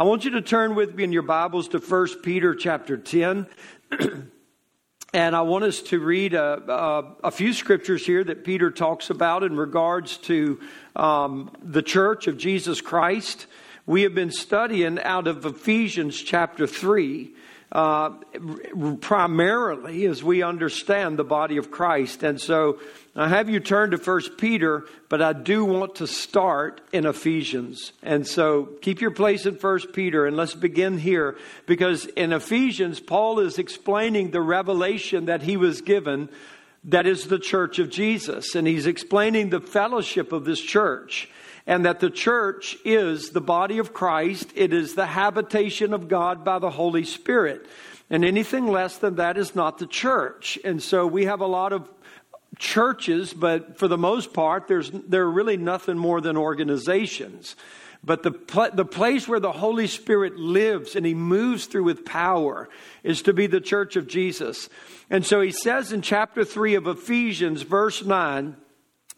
I want you to turn with me in your Bibles to 1 Peter chapter 10. And I want us to read a few scriptures here that Peter talks about in regards to the church of Jesus Christ. We have been studying out of Ephesians chapter 3, primarily as we understand the body of Christ. And so I have you turn to 1 Peter, but I do want to start in Ephesians. And so keep your place in 1 Peter and let's begin here. Because in Ephesians, Paul is explaining the revelation that he was given, that is the church of Jesus. And he's explaining the fellowship of this church. And that the church is the body of Christ. It is the habitation of God by the Holy Spirit. And anything less than that is not the church. And so we have a lot of churches, but for the most part, they're really nothing more than organizations. But the place where the Holy Spirit lives and He moves through with power is to be the church of Jesus. And so he says in chapter 3 of Ephesians, verse 9,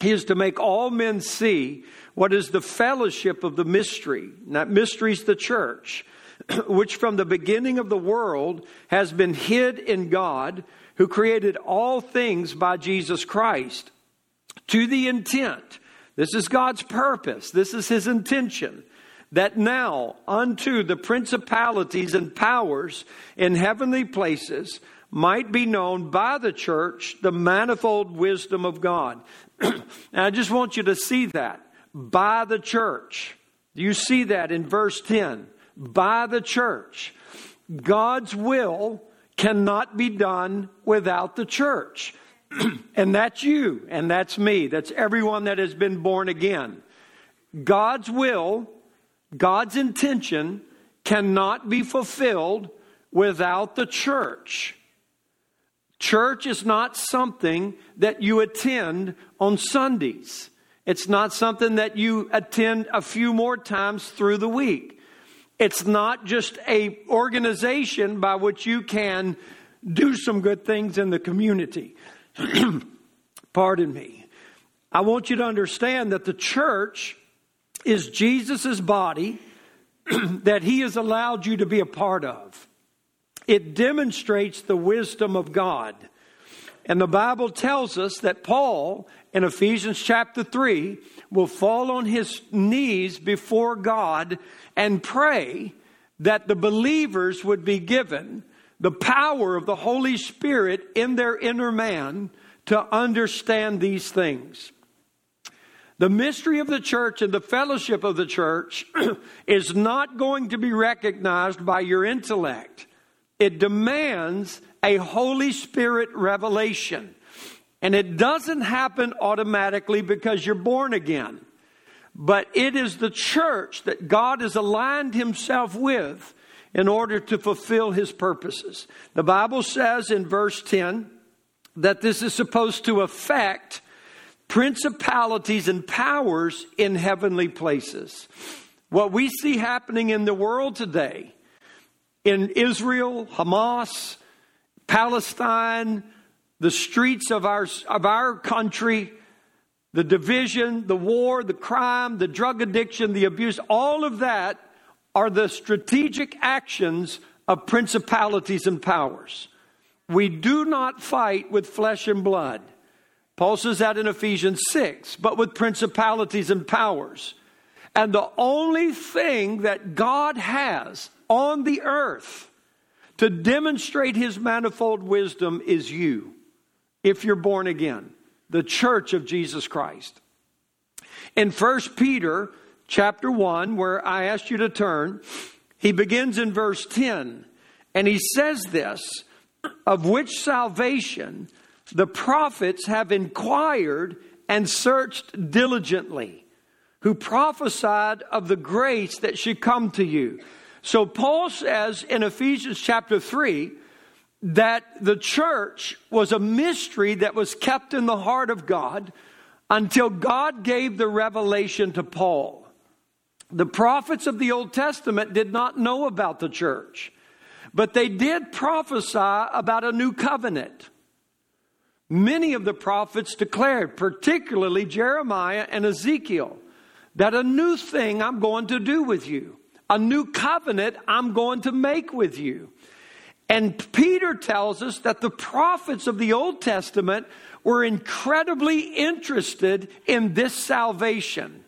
He is to make all men see what is the fellowship of the mystery. And that mystery is the church, which from the beginning of the world has been hid in God, who created all things by Jesus Christ, to the intent. This is God's purpose. This is His intention. That now unto the principalities and powers in heavenly places might be known by the church the manifold wisdom of God. And I just want you to see that. By the church. You see that in verse 10. By the church. God's will cannot be done without the church. And that's you. And that's me. That's everyone that has been born again. God's will, God's intention cannot be fulfilled without the church. Church is not something that you attend on Sundays. It's not something that you attend a few more times through the week. It's not just an organization by which you can do some good things in the community. Pardon me. I want you to understand that the church is Jesus's body that He has allowed you to be a part of. It demonstrates the wisdom of God. And the Bible tells us that Paul, in Ephesians chapter 3, will fall on his knees before God and pray that the believers would be given the power of the Holy Spirit in their inner man to understand these things. The mystery of the church and the fellowship of the church is not going to be recognized by your intellect. It demands a Holy Spirit revelation. And it doesn't happen automatically because you're born again. But it is the church that God has aligned Himself with in order to fulfill His purposes. The Bible says in verse 10 that this is supposed to affect principalities and powers in heavenly places. What we see happening in the world today, in Israel, Hamas, Palestine, the streets of our country, the division, the war, the crime, the drug addiction, the abuse, all of that are the strategic actions of principalities and powers. We do not fight with flesh and blood. Paul says that in Ephesians 6, but with principalities and powers. And the only thing that God has on the earth to demonstrate His manifold wisdom is you, if you're born again, the church of Jesus Christ. In 1 Peter chapter 1, where I asked you to turn, he begins in verse 10, and he says this, of which salvation the prophets have inquired and searched diligently, who prophesied of the grace that should come to you. So Paul says in Ephesians chapter 3 that the church was a mystery that was kept in the heart of God until God gave the revelation to Paul. The prophets of the Old Testament did not know about the church, but they did prophesy about a new covenant. Many of the prophets declared, particularly Jeremiah and Ezekiel, that a new thing I'm going to do with you. a new covenant I'm going to make with you. And Peter tells us that the prophets of the Old Testament were incredibly interested in this salvation.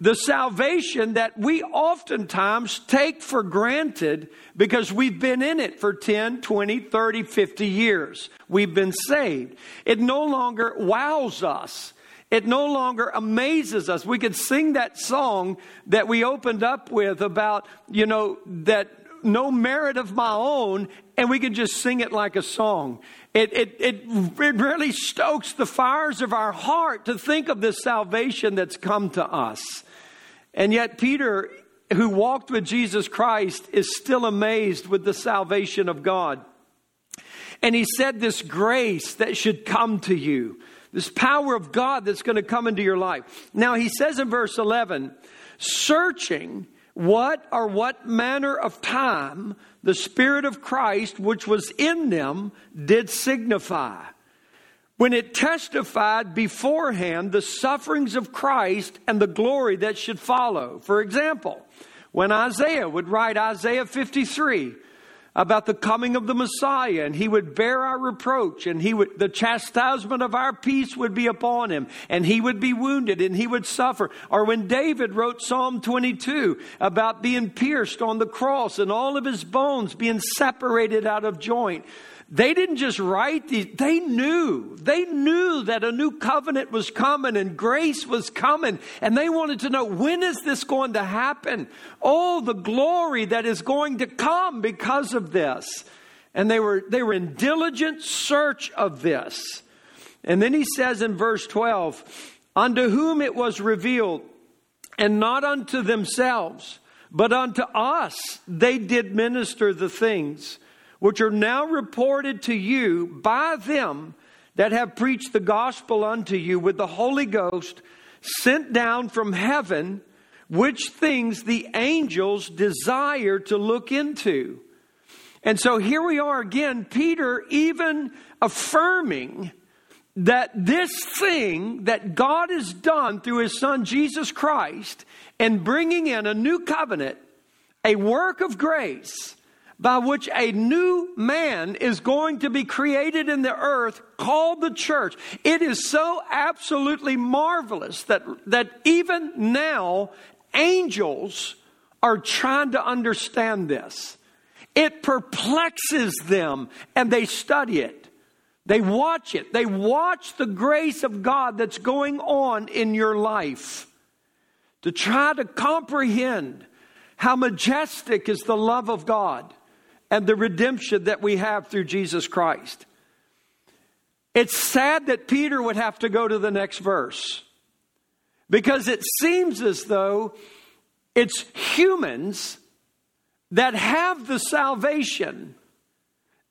The salvation that we oftentimes take for granted because we've been in it for 10, 20, 30, 50 years. We've been saved. It no longer wows us. It no longer amazes us. We could sing that song that we opened up with about, that no merit of my own, and we can just sing it like a song. It really stokes the fires of our heart to think of this salvation that's come to us. And yet Peter, who walked with Jesus Christ, is still amazed with the salvation of God. And he said this grace that should come to you, this power of God that's going to come into your life. Now he says in verse 11, searching what manner of time the Spirit of Christ, which was in them, did signify, when it testified beforehand the sufferings of Christ and the glory that should follow. For example, when Isaiah would write Isaiah 53 about the coming of the Messiah, and he would bear our reproach, and the chastisement of our peace would be upon him, and he would be wounded, and he would suffer. Or when David wrote Psalm 22 about being pierced on the cross and all of his bones being separated out of joint. They didn't just write these. They knew that a new covenant was coming and grace was coming. And they wanted to know, when is this going to happen? Oh, the glory that is going to come because of this. And they were in diligent search of this. And then he says in verse 12, unto whom it was revealed, and not unto themselves, but unto us, they did minister the things which are now reported to you by them that have preached the gospel unto you with the Holy Ghost sent down from heaven, which things the angels desire to look into. And so here we are again, Peter even affirming that this thing that God has done through his son Jesus Christ and bringing in a new covenant, a work of grace, by which a new man is going to be created in the earth called the church. It is so absolutely marvelous that even now angels are trying to understand this. It perplexes them and they study it. They watch it. They watch the grace of God that's going on in your life to try to comprehend how majestic is the love of God and the redemption that we have through Jesus Christ. It's sad that Peter would have to go to the next verse, because it seems as though it's humans that have the salvation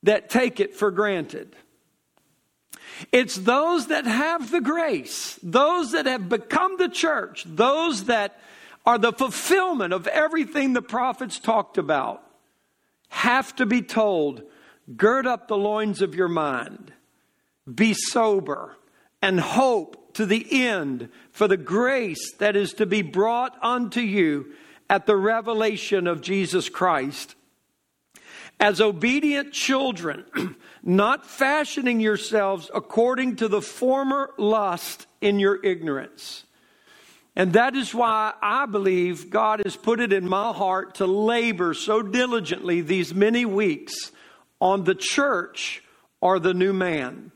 that take it for granted. It's those that have the grace, those that have become the church, those that are the fulfillment of everything the prophets talked about, have to be told, gird up the loins of your mind, be sober, and hope to the end for the grace that is to be brought unto you at the revelation of Jesus Christ. As obedient children, not fashioning yourselves according to the former lust in your ignorance. And that is why I believe God has put it in my heart to labor so diligently these many weeks on the church or the new man.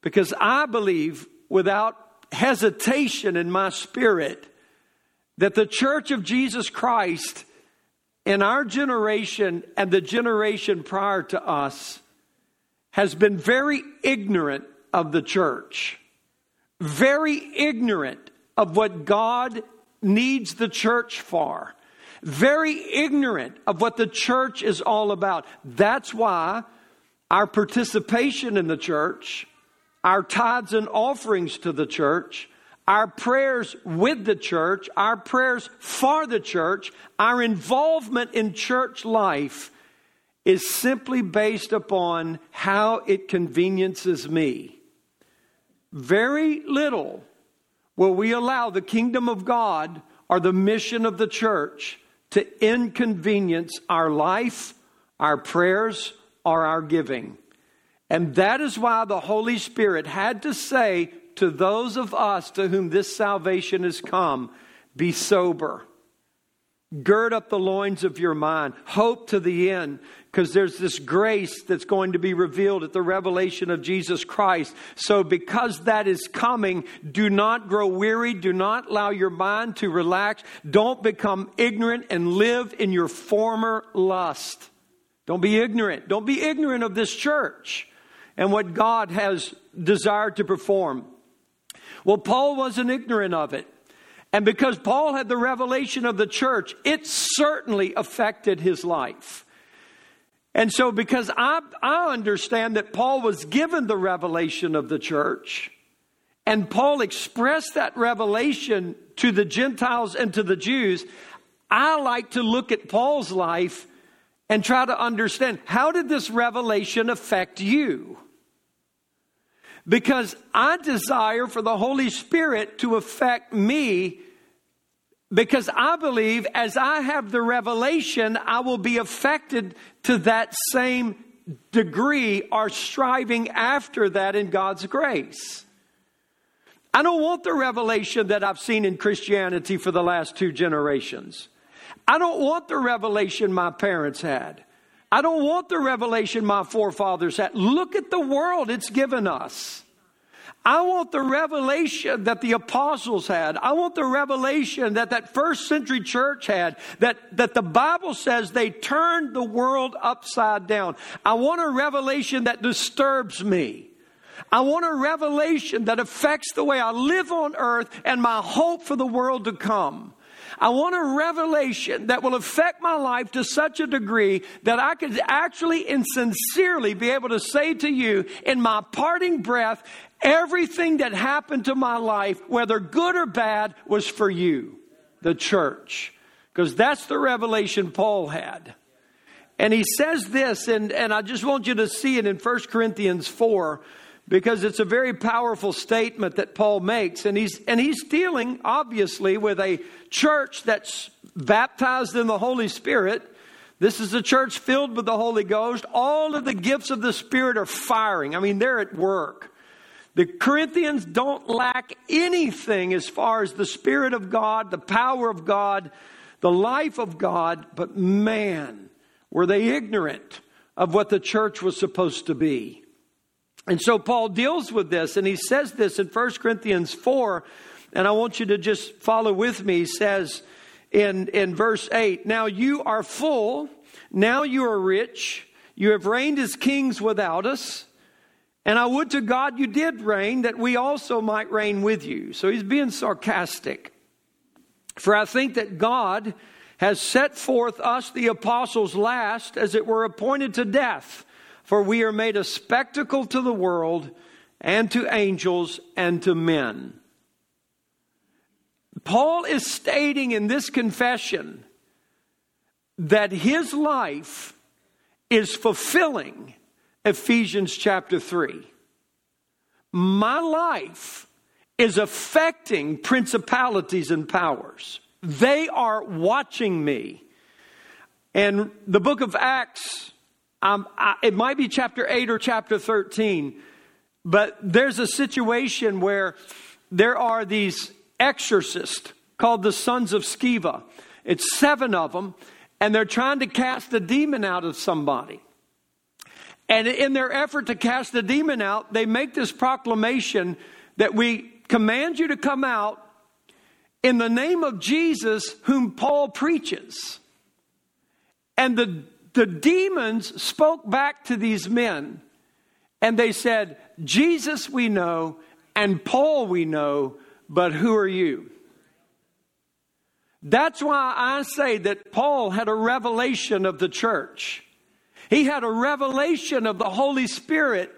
Because I believe without hesitation in my spirit that the church of Jesus Christ in our generation and the generation prior to us has been very ignorant of the church. Very ignorant of what God needs the church for. Very ignorant of what the church is all about. That's why our participation in the church, our tithes and offerings to the church, our prayers with the church, our prayers for the church, our involvement in church life is simply based upon how it conveniences me. Very little will we allow the kingdom of God or the mission of the church to inconvenience our life, our prayers, or our giving. And that is why the Holy Spirit had to say to those of us to whom this salvation has come, be sober. Gird up the loins of your mind. Hope to the end, because there's this grace that's going to be revealed at the revelation of Jesus Christ. So because that is coming, do not grow weary. Do not allow your mind to relax. Don't become ignorant and live in your former lust. Don't be ignorant. Don't be ignorant of this church and what God has desired to perform. Well, Paul wasn't ignorant of it. And because Paul had the revelation of the church, it certainly affected his life. And so because I understand that Paul was given the revelation of the church, and Paul expressed that revelation to the Gentiles and to the Jews, I like to look at Paul's life and try to understand, how did this revelation affect you? Because I desire for the Holy Spirit to affect me, because I believe as I have the revelation, I will be affected to that same degree or striving after that in God's grace. I don't want the revelation that I've seen in Christianity for the last 2 generations. I don't want the revelation my parents had. I don't want the revelation my forefathers had. Look at the world it's given us. I want the revelation that the apostles had. I want the revelation that first century church had, that the Bible says they turned the world upside down. I want a revelation that disturbs me. I want a revelation that affects the way I live on earth and my hope for the world to come. I want a revelation that will affect my life to such a degree that I could actually and sincerely be able to say to you in my parting breath, everything that happened to my life, whether good or bad, was for you, the church. Because that's the revelation Paul had. And he says this, and I just want you to see it in 1 Corinthians 4. Because it's a very powerful statement that Paul makes. And he's dealing, obviously, with a church that's baptized in the Holy Spirit. This is a church filled with the Holy Ghost. All of the gifts of the Spirit are firing. I mean, they're at work. The Corinthians don't lack anything as far as the Spirit of God, the power of God, the life of God. But man, were they ignorant of what the church was supposed to be. And so Paul deals with this, and he says this in 1 Corinthians 4, and I want you to just follow with me. He says in verse 8, now you are full, now you are rich, you have reigned as kings without us, and I would to God you did reign, that we also might reign with you. So he's being sarcastic. For I think that God has set forth us, the apostles, last, as it were appointed to death. For we are made a spectacle to the world and to angels and to men. Paul is stating in this confession that his life is fulfilling Ephesians chapter 3. My life is affecting principalities and powers. They are watching me. And the book of Acts, it might be chapter 8 or chapter 13, but there's a situation where there are these exorcists called the sons of Sceva. It's 7 of them, and they're trying to cast a demon out of somebody. And in their effort to cast the demon out, they make this proclamation that we command you to come out in the name of Jesus, whom Paul preaches. And the demons spoke back to these men, and they said, Jesus we know, and Paul we know, but who are you? That's why I say that Paul had a revelation of the church. He had a revelation of the Holy Spirit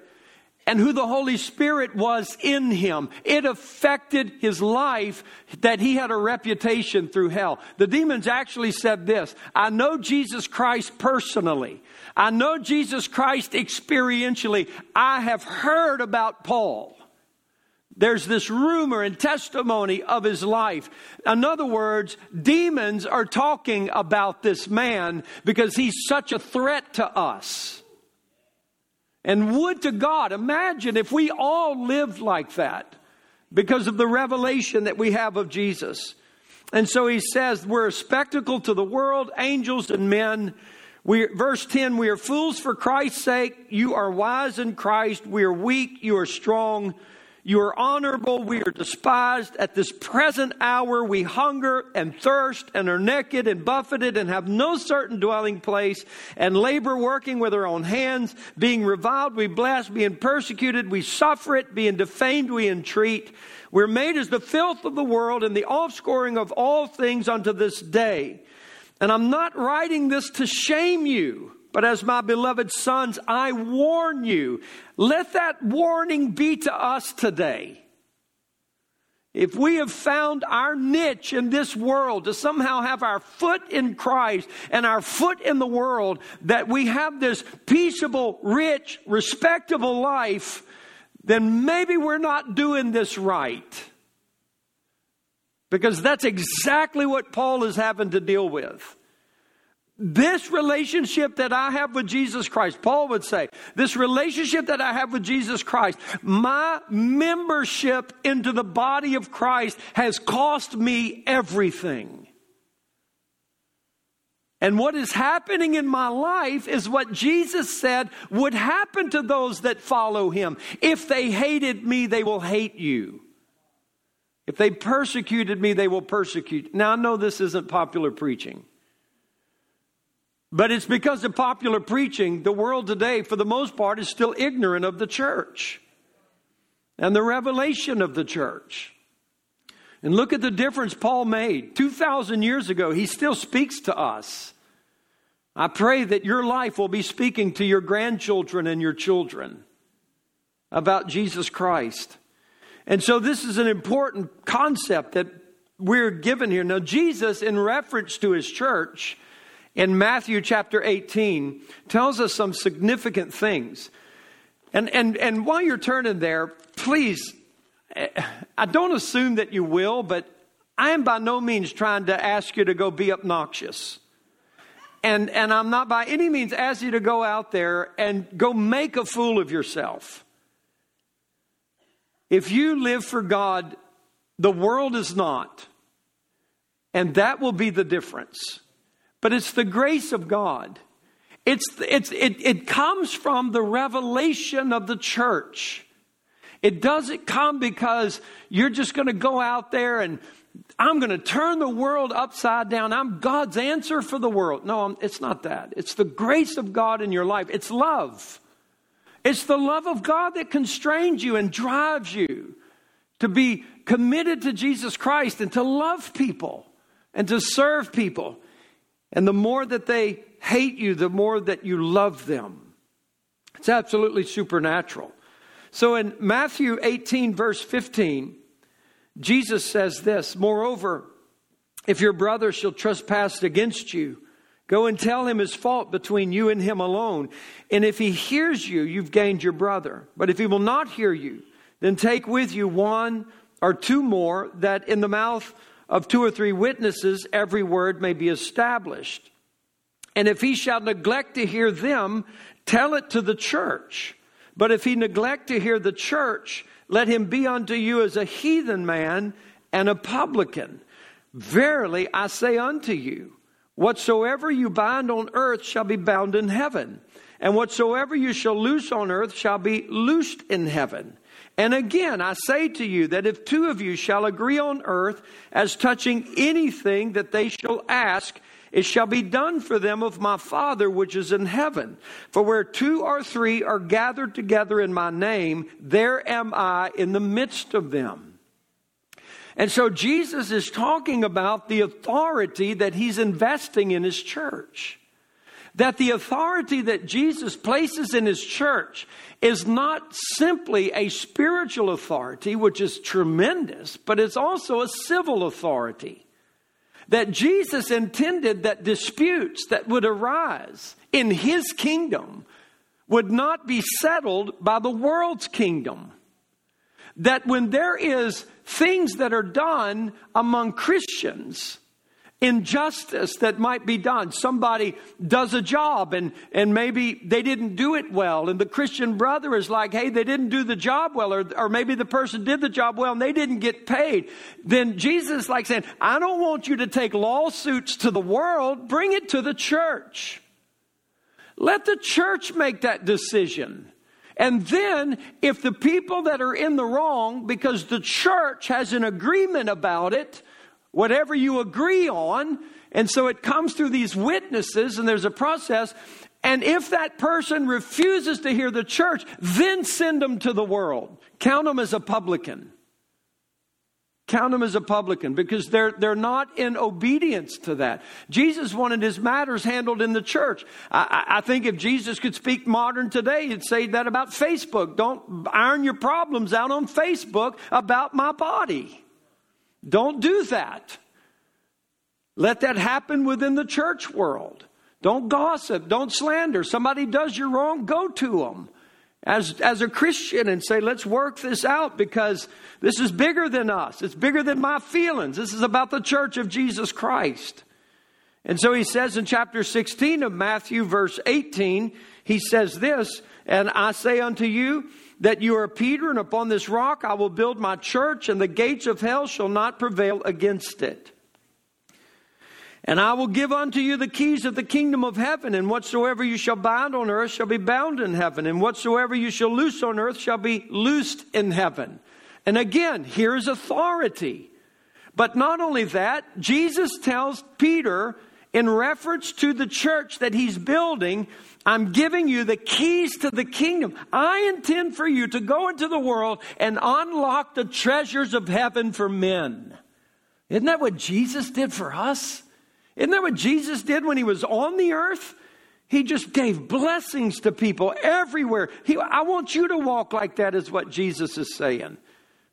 and who the Holy Spirit was in him. It affected his life that he had a reputation through hell. The demons actually said this: I know Jesus Christ personally. I know Jesus Christ experientially. I have heard about Paul. There's this rumor and testimony of his life. In other words, demons are talking about this man because he's such a threat to us. And would to God, imagine if we all lived like that because of the revelation that we have of Jesus. And so he says, we're a spectacle to the world, angels and men. Verse 10, we are fools for Christ's sake. You are wise in Christ. We are weak. You are strong. You are honorable. We are despised. At this present hour, we hunger and thirst and are naked and buffeted and have no certain dwelling place and labor working with our own hands. Being reviled, we bless. Being persecuted, we suffer it. Being defamed, we entreat. We're made as the filth of the world and the offscouring of all things unto this day. And I'm not writing this to shame you, but as my beloved sons, I warn you. Let that warning be to us today. If we have found our niche in this world to somehow have our foot in Christ and our foot in the world, that we have this peaceable, rich, respectable life, then maybe we're not doing this right. Because that's exactly what Paul is having to deal with. This relationship that I have with Jesus Christ, Paul would say, this relationship that I have with Jesus Christ, my membership into the body of Christ has cost me everything. And what is happening in my life is what Jesus said would happen to those that follow him. If they hated me, they will hate you. If they persecuted me, they will persecute. Now, I know this isn't popular preaching. But it's because of popular preaching, the world today, for the most part, is still ignorant of the church and the revelation of the church. And look at the difference Paul made. 2,000 years ago, he still speaks to us. I pray that your life will be speaking to your grandchildren and your children about Jesus Christ. And so this is an important concept that we're given here. Now, Jesus, in reference to his church, in Matthew chapter 18, tells us some significant things. And while you're turning there, please, I don't assume that you will, but I am by no means trying to ask you to go be obnoxious. And I'm not by any means asking you to go out there and go make a fool of yourself. If you live for God, the world is not. And that will be the difference. But it's the grace of God. It comes from the revelation of the church. It doesn't come because you're just going to go out there and I'm going to turn the world upside down. I'm God's answer for the world. No, it's not that. It's the grace of God in your life. It's love. It's the love of God that constrains you and drives you to be committed to Jesus Christ and to love people and to serve people. And the more that they hate you, the more that you love them. It's absolutely supernatural. So in Matthew 18, verse 15, Jesus says this, "Moreover, if your brother shall trespass against you, go and tell him his fault between you and him alone. And if he hears you, you've gained your brother. But if he will not hear you, then take with you one or two more, that in the mouth of two or three witnesses every word may be established. And if he shall neglect to hear them, tell it to the church. But if he neglect to hear the church, let him be unto you as a heathen man and a publican. Verily I say unto you, whatsoever you bind on earth shall be bound in heaven, and whatsoever you shall loose on earth shall be loosed in heaven. And again, I say to you that if two of you shall agree on earth as touching anything that they shall ask, it shall be done for them of my Father which is in heaven. For where two or three are gathered together in my name, there am I in the midst of them." And so Jesus is talking about the authority that he's investing in his church. That the authority that Jesus places in his church is not simply a spiritual authority, which is tremendous, but it's also a civil authority. That Jesus intended that disputes that would arise in his kingdom would not be settled by the world's kingdom. that when there is things that are done among Christians, injustice that might be done, somebody does a job and maybe they didn't do it well, and the Christian brother is like, hey, they didn't do the job well, or maybe the person did the job well and they didn't get paid, then Jesus is like saying, I don't want you to take lawsuits to the world, bring it to the church. Let the church make that decision. And then if the people that are in the wrong, because the church has an agreement about it, whatever you agree on, and so it comes through these witnesses, and there's a process, and if that person refuses to hear the church, then send them to the world. Count them as a publican. Count them as a publican, because they're not in obedience to that. Jesus wanted his matters handled in the church. I think if Jesus could speak modern today, he'd say that about Facebook. Don't iron your problems out on Facebook about my body. Don't do that. Let that happen within the church world. Don't gossip. Don't slander. Somebody does you wrong, go to them as a Christian and say, let's work this out, because this is bigger than us. It's bigger than my feelings. This is about the church of Jesus Christ. And so he says in chapter 16 of Matthew, verse 18, he says this, and I say unto you, that you are Peter, and upon this rock I will build my church, and the gates of hell shall not prevail against it. And I will give unto you the keys of the kingdom of heaven, and whatsoever you shall bind on earth shall be bound in heaven, and whatsoever you shall loose on earth shall be loosed in heaven. And again, here is authority. But not only that, Jesus tells Peter, in reference to the church that he's building, I'm giving you the keys to the kingdom. I intend for you to go into the world and unlock the treasures of heaven for men. Isn't that what Jesus did for us? Isn't that what Jesus did when he was on the earth? He just gave blessings to people everywhere. I want you to walk like that, is what Jesus is saying.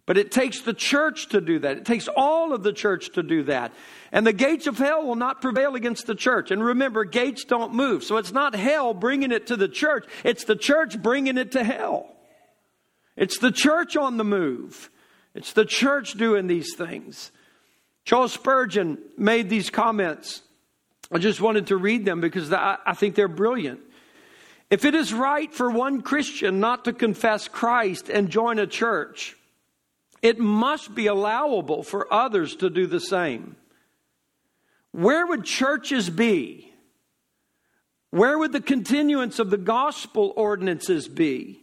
But it takes the church to do that. It takes all of the church to do that. And the gates of hell will not prevail against the church. And remember, gates don't move. So it's not hell bringing it to the church. It's the church bringing it to hell. It's the church on the move. It's the church doing these things. Charles Spurgeon made these comments. I just wanted to read them because I think they're brilliant. If it is right for one Christian not to confess Christ and join a church, it must be allowable for others to do the same. Where would churches be? Where would the continuance of the gospel ordinances be?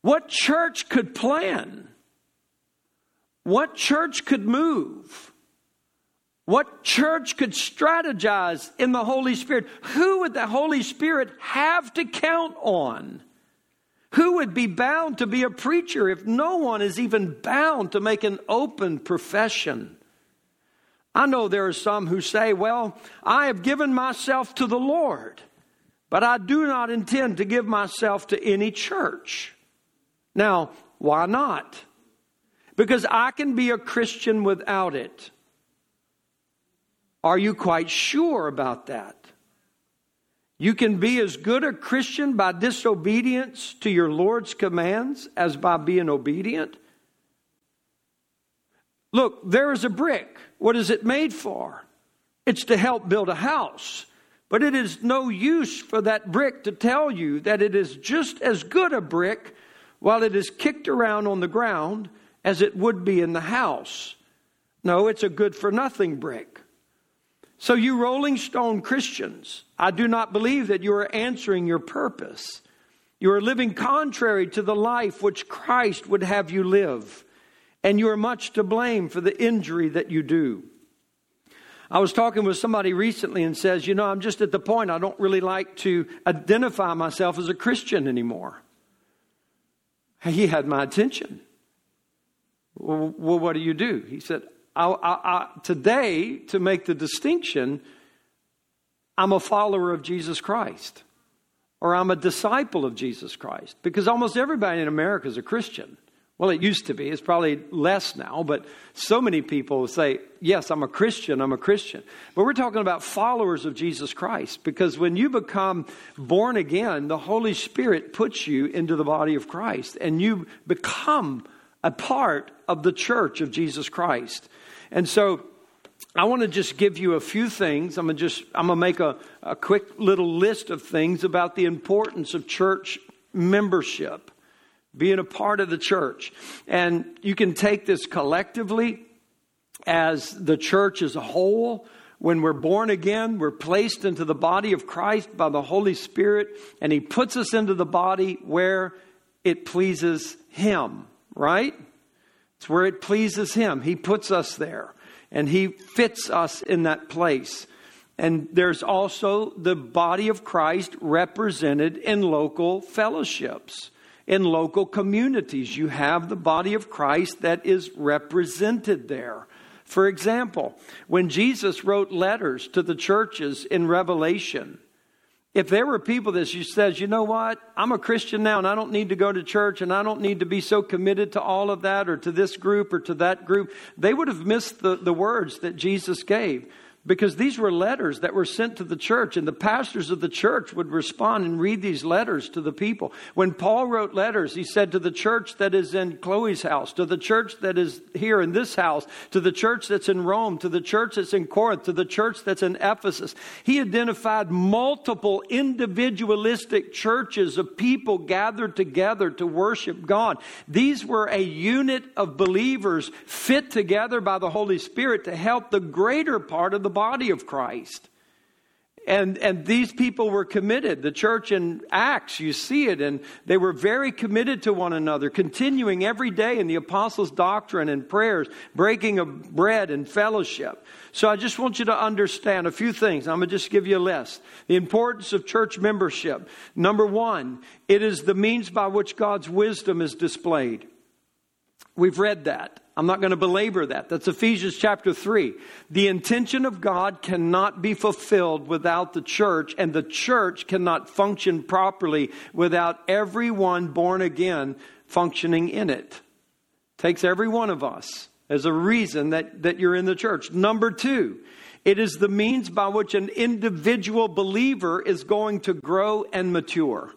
What church could plan? What church could move? What church could strategize in the Holy Spirit? Who would the Holy Spirit have to count on? Who would be bound to be a preacher if no one is even bound to make an open profession? I know there are some who say, well, I have given myself to the Lord, but I do not intend to give myself to any church. Now, why not? Because I can be a Christian without it. Are you quite sure about that? You can be as good a Christian by disobedience to your Lord's commands as by being obedient. Look, there is a brick. What is it made for? It's to help build a house. But it is no use for that brick to tell you that it is just as good a brick while it is kicked around on the ground as it would be in the house. No, it's a good-for-nothing brick. So you rolling stone Christians, I do not believe that you are answering your purpose. You are living contrary to the life which Christ would have you live. And you are much to blame for the injury that you do. I was talking with somebody recently and says, you know, I'm just at the point I don't really like to identify myself as a Christian anymore. He had my attention. Well, what do? He said, today, to make the distinction, I'm a follower of Jesus Christ, or I'm a disciple of Jesus Christ, because almost everybody in America is a Christian. Well, it used to be. It's probably less now, but so many people say, yes, I'm a Christian, I'm a Christian. But we're talking about followers of Jesus Christ, because when you become born again, the Holy Spirit puts you into the body of Christ, and you become a part of the church of Jesus Christ. And so I want to just give you a few things. I'm going to make a quick little list of things about the importance of church membership, being a part of the church. And you can take this collectively as the church as a whole. When we're born again, we're placed into the body of Christ by the Holy Spirit, and He puts us into the body where it pleases Him, right? It's where it pleases Him. He puts us there, and He fits us in that place. And there's also the body of Christ represented in local fellowships, in local communities. You have the body of Christ that is represented there. For example, when Jesus wrote letters to the churches in Revelation, if there were people that says, you know what, I'm a Christian now and I don't need to go to church and I don't need to be so committed to all of that or to this group or to that group, they would have missed the words that Jesus gave, because these were letters that were sent to the church, and the pastors of the church would respond and read these letters to the people. When Paul wrote letters, he said to the church that is in Chloe's house, to the church that is here in this house, to the church that's in Rome, to the church that's in Corinth, to the church that's in Ephesus. He identified multiple individualistic churches of people gathered together to worship God. These were a unit of believers fit together by the Holy Spirit to help the greater part of the body of Christ. And these people were committed. The church in Acts, you see it, and they were very committed to one another, continuing every day in the apostles' doctrine and prayers, breaking of bread and fellowship. So I just want you to understand a few things. I'm going to just give you a list. The importance of church membership. Number one, it is the means by which God's wisdom is displayed. We've read that. I'm not going to belabor that. That's Ephesians chapter 3. The intention of God cannot be fulfilled without the church, and the church cannot function properly without everyone born again functioning in it. Takes every one of us as a reason that you're in the church. Number two, it is the means by which an individual believer is going to grow and mature.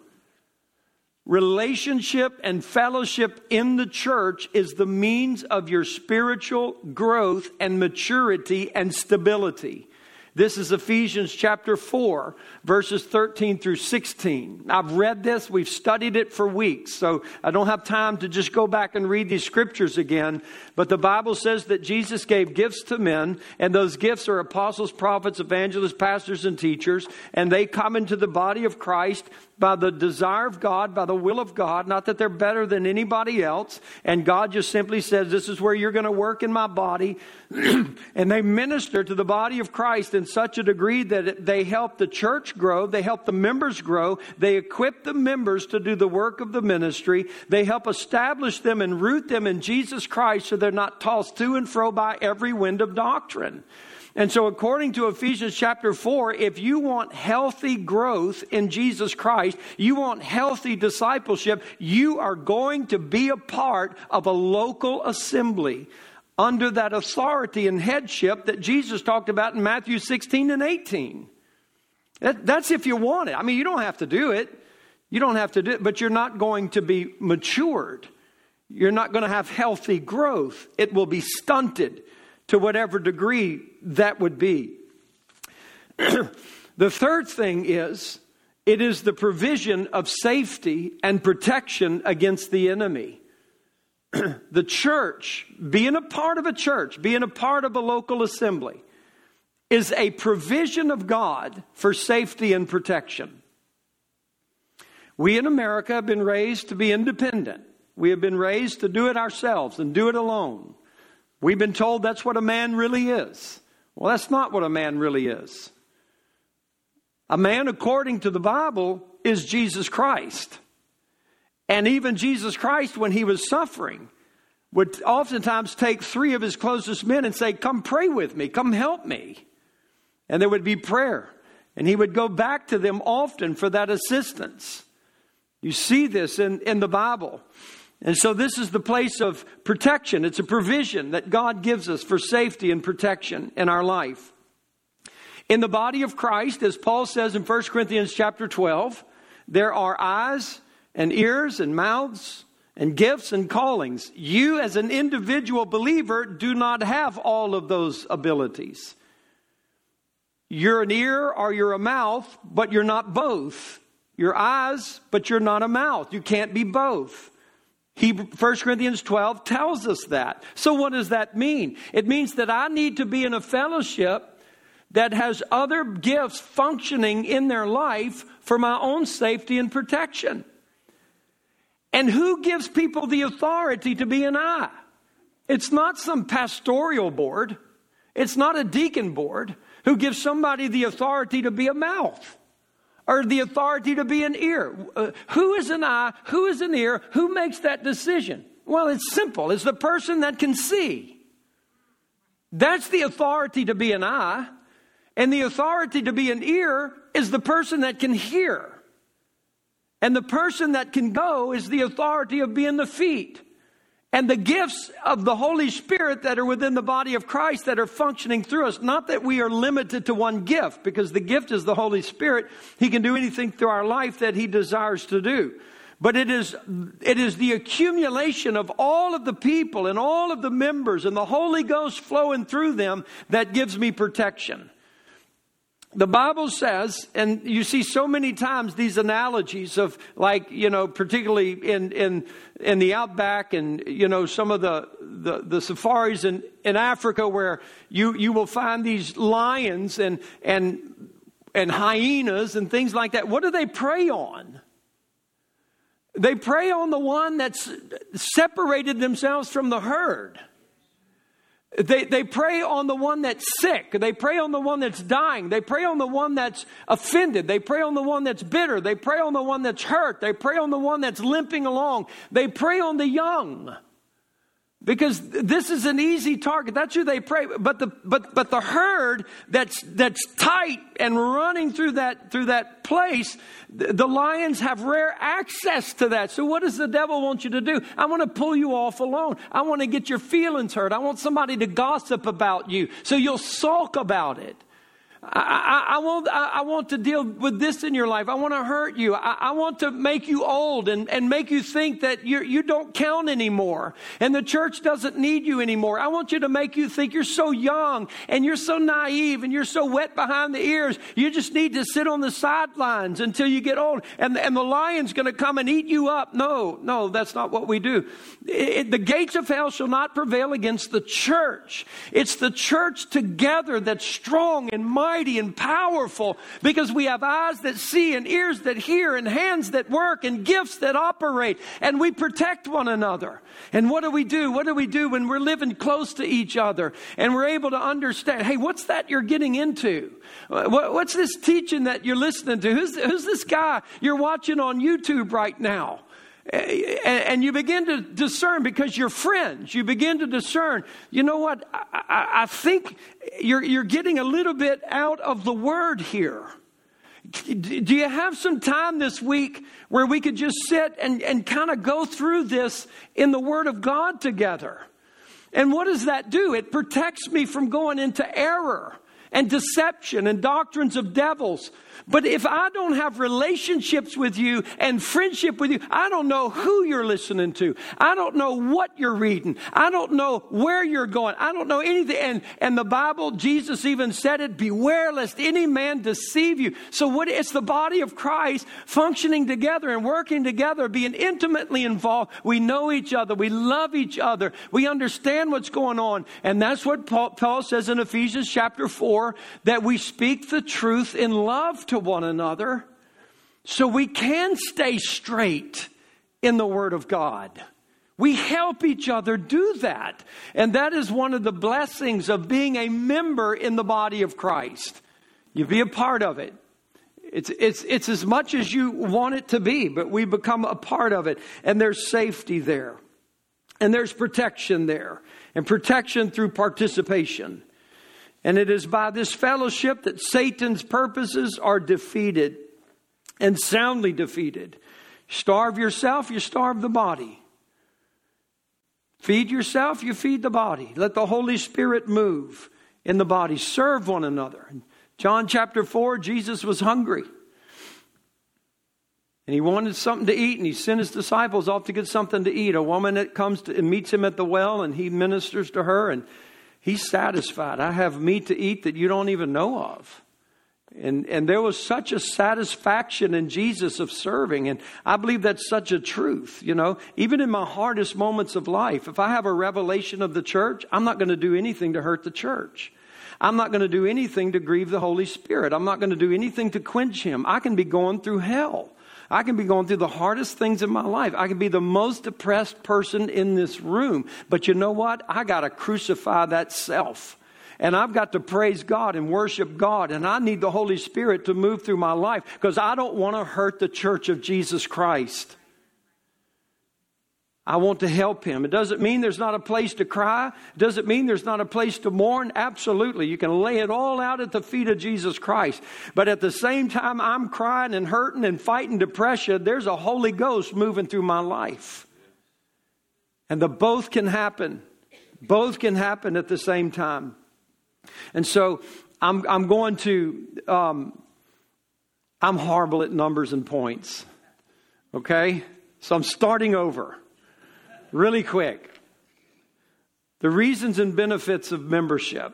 Relationship and fellowship in the church is the means of your spiritual growth and maturity and stability. This is Ephesians chapter 4, verses 13 through 16. I've read this. We've studied it for weeks. So I don't have time to just go back and read these scriptures again. But the Bible says that Jesus gave gifts to men. And those gifts are apostles, prophets, evangelists, pastors, and teachers. And they come into the body of Christ by the desire of God, by the will of God. Not that they're better than anybody else. And God just simply says, this is where you're going to work in my body. And they minister to the body of Christ in such a degree that they help the church grow. They help the members grow. They equip the members to do the work of the ministry. They help establish them and root them in Jesus Christ so they're not tossed to and fro by every wind of doctrine. And so according to Ephesians chapter 4, if you want healthy growth in Jesus Christ, you want healthy discipleship, you are going to be a part of a local assembly under that authority and headship that Jesus talked about in Matthew 16 and 18. That's if you want it. I mean, you don't have to do it. You don't have to do it, but you're not going to be matured. You're not going to have healthy growth. It will be stunted to whatever degree that would be. The third thing is, it is the provision of safety and protection against the enemy. The church, being a part of a church, being a part of a local assembly, is a provision of God for safety and protection. We in America have been raised to be independent. We have been raised to do it ourselves and do it alone. We've been told that's what a man really is. Well, that's not what a man really is. A man, according to the Bible, is Jesus Christ. And even Jesus Christ, when he was suffering, would oftentimes take three of his closest men and say, come pray with me, come help me. And there would be prayer. And he would go back to them often for that assistance. You see this in the Bible. And so this is the place of protection. It's a provision that God gives us for safety and protection in our life. In the body of Christ, as Paul says in 1 Corinthians chapter 12, there are eyes and ears and mouths and gifts and callings. You as an individual believer do not have all of those abilities. You're an ear or you're a mouth, but you're not both. You're eyes, but you're not a mouth. You can't be both. 1 Corinthians 12 tells us that. So what does that mean? It means that I need to be in a fellowship that has other gifts functioning in their life for my own safety and protection. And who gives people the authority to be an eye? It's not some pastoral board. It's not a deacon board who gives somebody the authority to be a mouth or the authority to be an ear. Who is an eye? Who is an ear? Who makes that decision? Well, it's simple. It's the person that can see. That's the authority to be an eye. And the authority to be an ear is the person that can hear. And the person that can go is the authority of being the feet. And the gifts of the Holy Spirit that are within the body of Christ that are functioning through us. Not that we are limited to one gift, because the gift is the Holy Spirit. He can do anything through our life that he desires to do. But it is the accumulation of all of the people and all of the members and the Holy Ghost flowing through them that gives me protection. The Bible says, and you see so many times these analogies of, like, you know, particularly in the outback and, you know, some of the safaris in Africa where you will find these lions and hyenas and things like that. What do they prey on? They prey on the one that's separated themselves from the herd. They prey on the one that's sick. They prey on the one that's dying. They prey on the one that's offended. They prey on the one that's bitter. They prey on the one that's hurt. They prey on the one that's limping along. They prey on the young. Because this is an easy target. That's who they prey. But the herd that's tight and running through that place, the lions have rare access to that. So what does the devil want you to do? I want to pull you off alone. I want to get your feelings hurt. I want somebody to gossip about you, so you'll sulk about it. I want to deal with this in your life. I want to hurt you. I want to make you old and make you think that you don't count anymore and the church doesn't need you anymore. I want you to make you think you're so young and you're so naive and you're so wet behind the ears. You just need to sit on the sidelines until you get old and the lion's going to come and eat you up. No, that's not what we do. The gates of hell shall not prevail against the church. It's the church together that's strong and mighty and powerful, because we have eyes that see and ears that hear and hands that work and gifts that operate, and we protect one another. And what do we do? What do we do when we're living close to each other and we're able to understand, hey, what's that you're getting into? What's this teaching that you're listening to? Who's this guy you're watching on YouTube right now? And you begin to discern, because you're friends. You begin to discern, you know what, I think you're getting a little bit out of the word here. Do you have some time this week where we could just sit and kind of go through this in the Word of God together? And what does that do? It protects me from going into error and deception and doctrines of devils. But if I don't have relationships with you and friendship with you, I don't know who you're listening to. I don't know what you're reading. I don't know where you're going. I don't know anything. And the Bible, Jesus even said it, beware lest any man deceive you. So it's the body of Christ functioning together and working together, being intimately involved. We know each other. We love each other. We understand what's going on. And that's what Paul says in Ephesians chapter 4. That we speak the truth in love to one another, so we can stay straight in the Word of God. We help each other do that. And that is one of the blessings of being a member in the body of Christ. You be a part of it. It's as much as you want it to be, but we become a part of it. And there's safety there. And there's protection there. And protection through participation. And it is by this fellowship that Satan's purposes are defeated, and soundly defeated. Starve yourself, you starve the body. Feed yourself, you feed the body. Let the Holy Spirit move in the body. Serve one another. In John chapter 4, Jesus was hungry. And he wanted something to eat, and he sent his disciples off to get something to eat. A woman that comes and meets him at the well, and he ministers to her, and he's satisfied. I have meat to eat that you don't even know of. And there was such a satisfaction in Jesus of serving. And I believe that's such a truth, you know. Even in my hardest moments of life, if I have a revelation of the church, I'm not going to do anything to hurt the church. I'm not going to do anything to grieve the Holy Spirit. I'm not going to do anything to quench him. I can be going through hell. I can be going through the hardest things in my life. I can be the most depressed person in this room. But you know what? I got to crucify that self. And I've got to praise God and worship God. And I need the Holy Spirit to move through my life, because I don't want to hurt the church of Jesus Christ. I want to help him. It doesn't mean there's not a place to cry. It doesn't mean there's not a place to mourn. Absolutely. You can lay it all out at the feet of Jesus Christ. But at the same time, I'm crying and hurting and fighting depression. There's a Holy Ghost moving through my life. And the both can happen. Both can happen at the same time. And so I'm going to, I'm horrible at numbers and points. Okay. So I'm starting over. Really quick. The reasons and benefits of membership.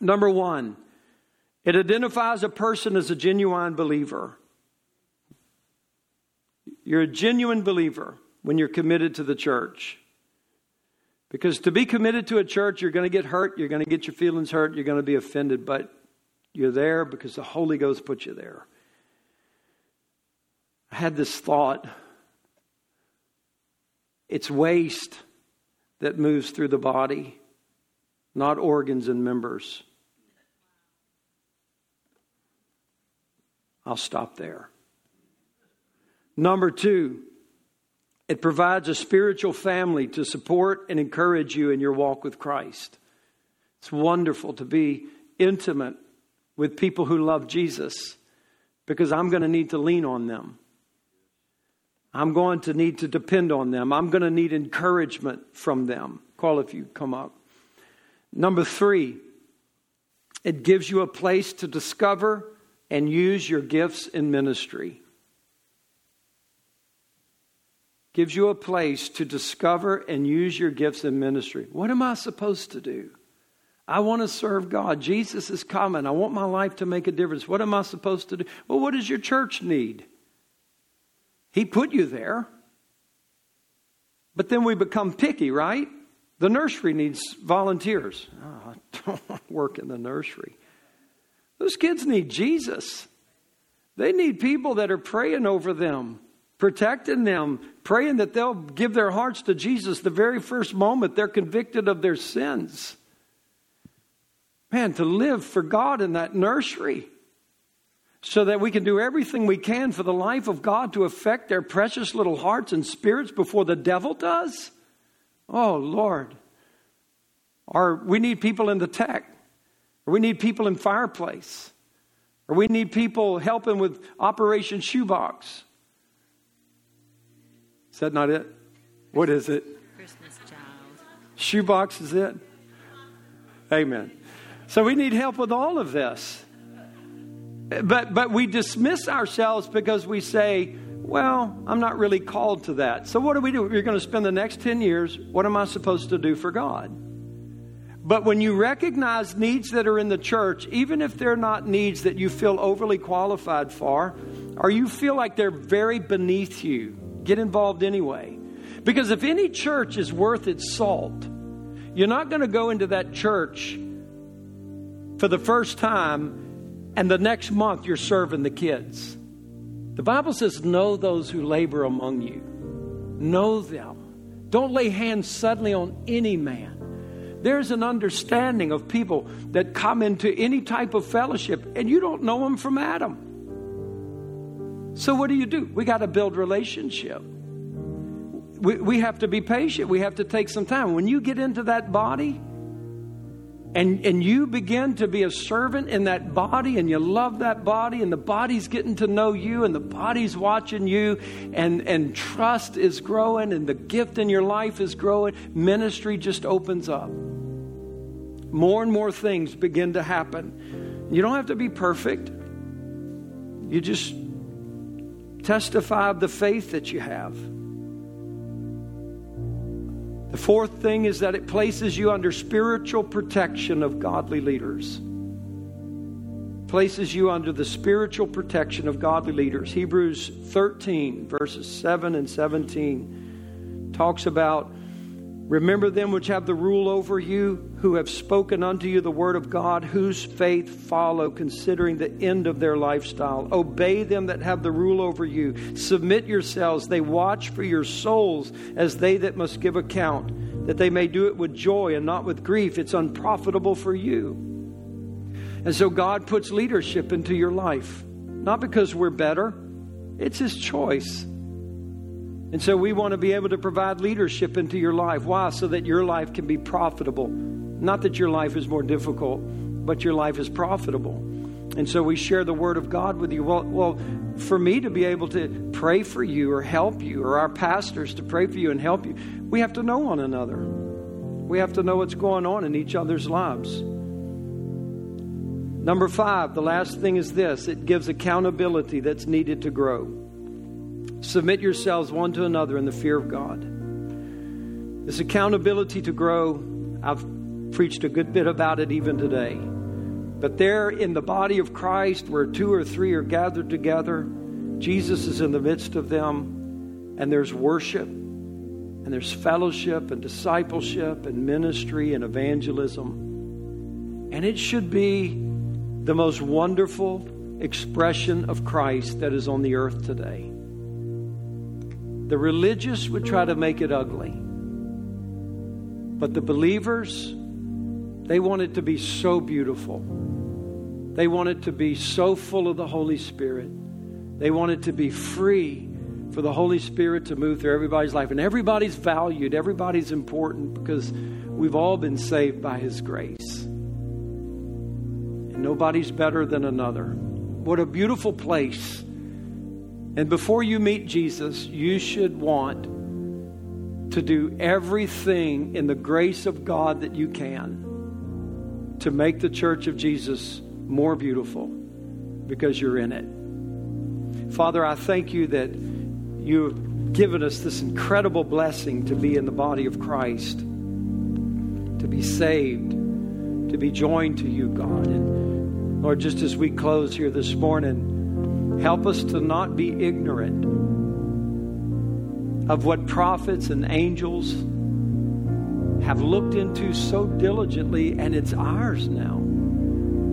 Number one, it identifies a person as a genuine believer. You're a genuine believer when you're committed to the church. Because to be committed to a church, you're going to get hurt. You're going to get your feelings hurt. You're going to be offended. But you're there because the Holy Ghost put you there. I had this thought. It's waste that moves through the body, not organs and members. I'll stop there. Number two, it provides a spiritual family to support and encourage you in your walk with Christ. It's wonderful to be intimate with people who love Jesus, because I'm going to need to lean on them. I'm going to need to depend on them. I'm going to need encouragement from them. Call if you come up. Number three, it gives you a place to discover and use your gifts in ministry. Gives you a place to discover and use your gifts in ministry. What am I supposed to do? I want to serve God. Jesus is coming. I want my life to make a difference. What am I supposed to do? Well, what does your church need? He put you there. But then we become picky, right? The nursery needs volunteers. Oh, I don't want to work in the nursery. Those kids need Jesus. They need people that are praying over them, protecting them, praying that they'll give their hearts to Jesus the very first moment they're convicted of their sins. Man, to live for God in that nursery, so that we can do everything we can for the life of God to affect their precious little hearts and spirits before the devil does? Oh, Lord. Or we need people in the tech. Or we need people in Fireplace. Or we need people helping with Operation Shoebox. Is that not it? What is it? Christmas Child. Shoebox is it? Amen. So we need help with all of this. But we dismiss ourselves because we say, well, I'm not really called to that. So what do we do? We're going to spend the next 10 years. What am I supposed to do for God? But when you recognize needs that are in the church, even if they're not needs that you feel overly qualified for, or you feel like they're very beneath you, get involved anyway. Because if any church is worth its salt, you're not going to go into that church for the first time and the next month you're serving the kids. The Bible says, know those who labor among you. Know them. Don't lay hands suddenly on any man. There's an understanding of people that come into any type of fellowship, and you don't know them from Adam. So what do? We got to build relationship. We have to be patient. We have to take some time. When you get into that body, and you begin to be a servant in that body, and you love that body, and the body's getting to know you, and the body's watching you, and trust is growing, and the gift in your life is growing. Ministry just opens up. More and more things begin to happen. You don't have to be perfect. You just Testify of the faith that you have. The fourth thing is that it places you under spiritual protection of godly leaders. Places you under the spiritual protection of godly leaders. Hebrews 13, verses 7 and 17 talks about, remember them which have the rule over you, who have spoken unto you the word of God, whose faith follow, considering the end of their lifestyle. Obey them that have the rule over you. Submit yourselves. They watch for your souls as they that must give account, that they may do it with joy and not with grief. It's unprofitable for you. And so God puts leadership into your life, not because we're better. It's His choice. And so we want to be able to provide leadership into your life. Why? So that your life can be profitable. Not that your life is more difficult, but your life is profitable. And so we share the Word of God with you. Well, for me to be able to pray for you or help you, or our pastors to pray for you and help you, we have to know one another. We have to know what's going on in each other's lives. Number 5, the last thing is this. It gives accountability that's needed to grow. Submit yourselves one to another in the fear of God. This accountability to grow, I've preached a good bit about it even today. But there in the body of Christ, where 2 or 3 are gathered together, Jesus is in the midst of them, and there's worship, and there's fellowship, and discipleship, and ministry, and evangelism. And it should be the most wonderful expression of Christ that is on the earth today. The religious would try to make it ugly. But the believers, they want it to be so beautiful. They want it to be so full of the Holy Spirit. They want it to be free for the Holy Spirit to move through everybody's life. And everybody's valued. Everybody's important because we've all been saved by His grace. And nobody's better than another. What a beautiful place. And before you meet Jesus, you should want to do everything in the grace of God that you can to make the church of Jesus more beautiful because you're in it. Father, I thank you that you have given us this incredible blessing to be in the body of Christ, to be saved, to be joined to you, God. And Lord, just as we close here this morning, help us to not be ignorant of what prophets and angels have looked into so diligently, and it's ours now.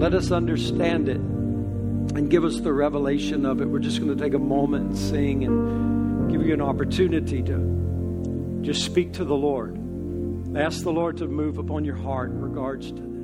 Let us understand it and give us the revelation of it. We're just going to take a moment and sing and give you an opportunity to just speak to the Lord. Ask the Lord to move upon your heart in regards to this.